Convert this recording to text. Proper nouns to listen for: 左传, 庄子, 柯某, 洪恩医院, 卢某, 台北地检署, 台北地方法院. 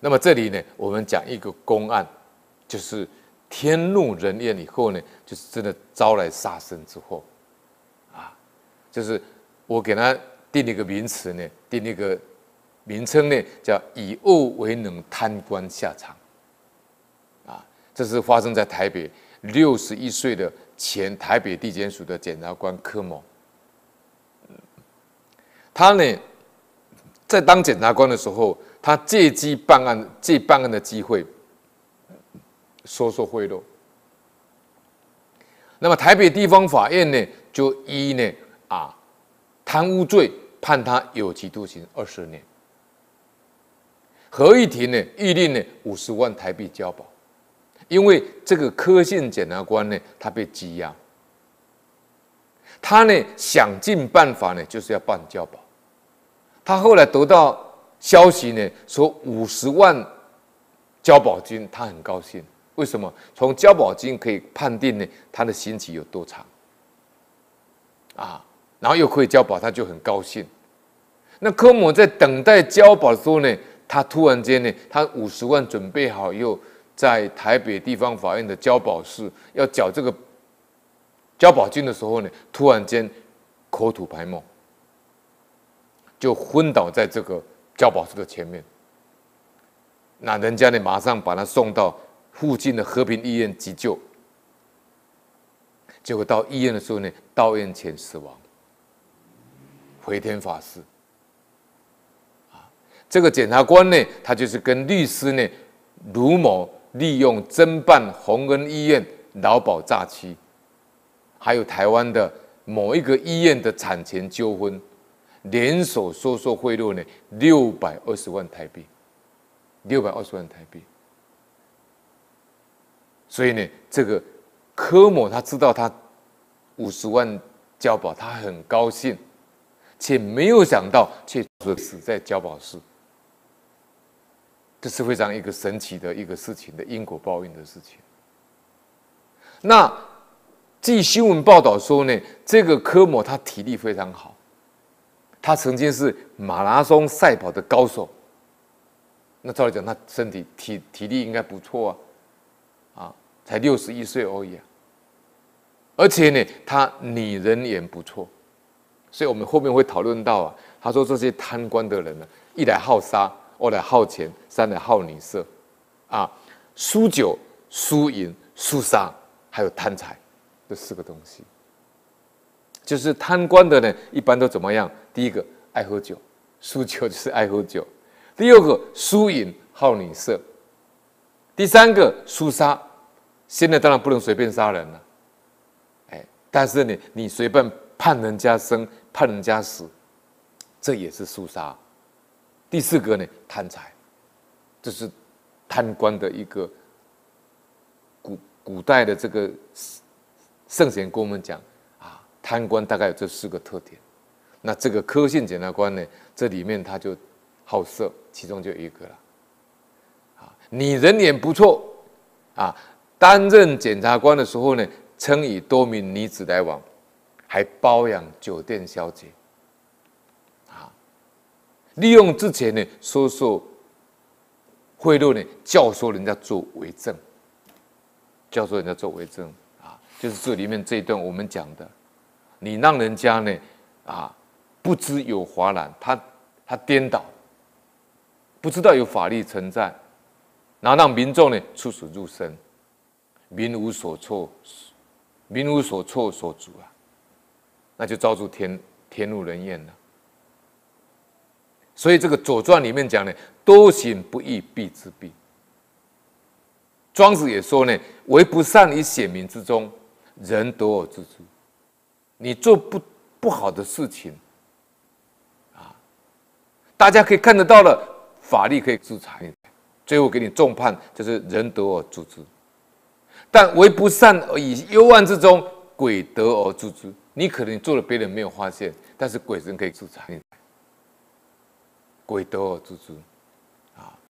那么这里呢，我们讲一个公案，就是天怒人怨以后呢，就是真的招来杀身之祸，啊，就是我给他定一个名词呢，定一个名称呢，叫以恶为能，贪官下场，啊，这是发生在台北61岁的前台北地检署的检察官柯某，他呢在当检察官的时候，他借机办案，借办案的机会收受贿赂。那么台北地方法院呢，就依呢贪污罪判他有期徒刑20年，合议庭呢预定呢50万台币交保，因为这个柯姓检察官呢，他被羁押，他呢想尽办法呢，就是要办交保。他后来得到消息呢，说50万交保金，他很高兴。为什么？从交保金可以判定呢，他的刑期有多长啊？然后又可以交保，他就很高兴。那柯某在等待交保的时候呢，他突然间呢，他50万准备好以后，在台北地方法院的交保室要缴这个交保金的时候呢，突然间口吐白沫，就昏倒在这个交保室的前面。那人家呢，马上把他送到附近的和平医院急救，结果到医院的时候呢，到院前死亡，回天乏术。这个检察官呢，他就是跟律师呢卢某利用侦办洪恩医院劳保诈欺，还有台湾的某一个医院的产前纠纷，联手收受贿赂呢620万台币，620万台币。所以呢，这个柯某他知道他50万交保，他很高兴，且没有想到却死在交保室。这是非常一个神奇的一个事情的因果报应的事情。那据新闻报道说呢，这个柯某他体力非常好，他曾经是马拉松赛跑的高手。那照理讲，他身体体力应该不错啊，才61岁而已啊。而且呢，他女人缘不错，所以我们后面会讨论到啊。他说这些贪官的人呢，一来好杀，二来好钱，三来好女色，啊，输酒、输淫、输杀，还有贪财，这4个东西。就是贪官的人一般都怎么样？第一个爱喝酒，输酒就是爱喝酒；第二个输淫好女色；第三个输杀，现在当然不能随便杀人了，但是呢，你随便判人家生、判人家死，这也是输杀。第4个呢，贪财，这是贪官的一个古代的这个圣贤跟我们讲啊，贪官大概有这4个特点。那这个柯姓检察官呢，这里面他就好色，其中就有一个了。啊，你人缘不错啊，担任检察官的时候呢，曾与多名女子来往，还包养酒店小姐。利用之前呢，收受贿赂呢，教唆人家做伪证，啊，就是这里面这一段我们讲的，你让人家呢，不知有华然，他颠倒，不知道有法律存在，然后让民众呢出死入生，民无所措所足啊，那就招出天怒人怨了。所以这个《左传》里面讲呢，多行不义必自毙。庄子也说呢，为不善于显明之中，人得而知之。你做不好的事情，啊，大家可以看得到了，法律可以制裁，最后给你重判，就是人得而知之。但为不善而以幽暗之中，鬼得而知之。你可能做了别人没有发现，但是鬼神可以制裁你。鬼得而知之。